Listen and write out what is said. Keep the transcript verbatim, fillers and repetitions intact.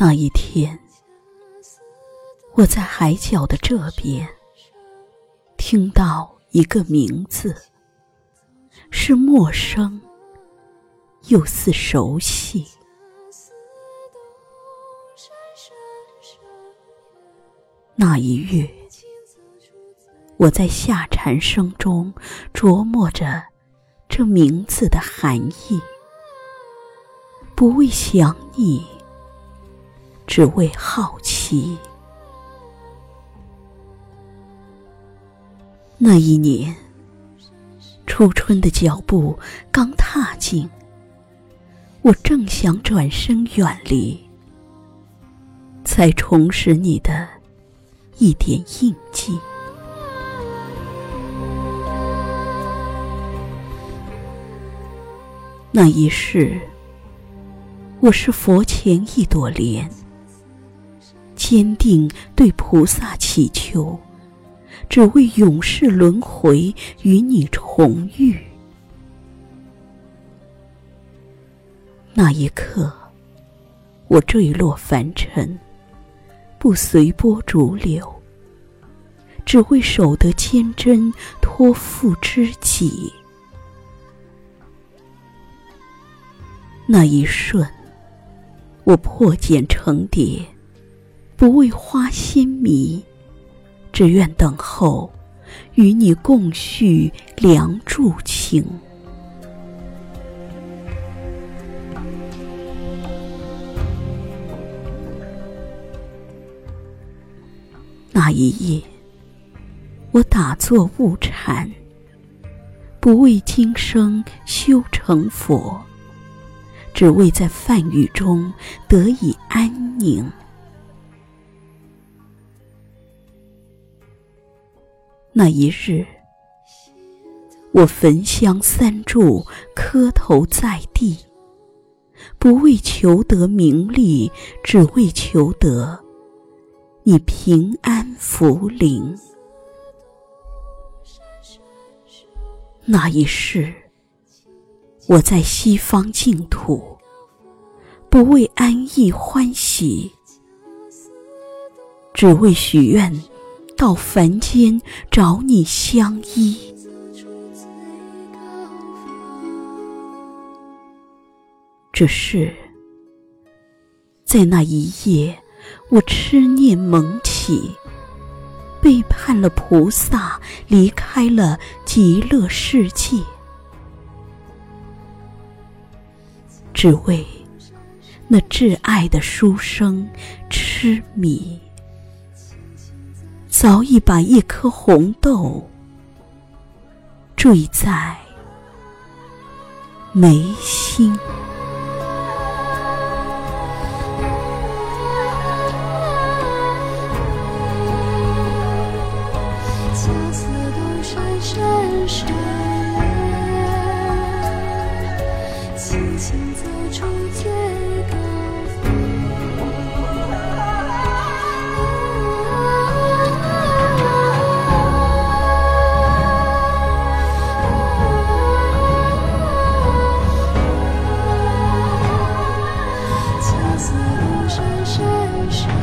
那一天，我在海角的这边听到一个名字，是陌生又似熟悉。那一月，我在夏蝉声中琢磨着这名字的含义，不为想你，只为好奇。那一年，初春的脚步刚踏进，我正想转身远离，才重拾你的一点印记。那一世，我是佛前一朵莲，坚定对菩萨祈求，只为永世轮回与你重遇。那一刻，我坠落凡尘，不随波逐流，只为守得坚贞，托付知己。那一瞬，我破茧成蝶，不为花心迷，只愿等候，与你共续梁祝情。那一夜，我打坐悟禅，不为今生修成佛，只为在梵语中得以安宁。那一日，我焚香三炷，磕头在地，不为求得名利，只为求得你平安福临。那一世，我在西方净土，不为安逸欢喜，只为许愿到凡间找你相依。只是在那一夜，我痴念萌起，背叛了菩萨，离开了极乐世界，只为那挚爱的书生痴迷，早已把一颗红豆坠在眉心。相思东山山深，轻轻走出最高峰。相思东山山深。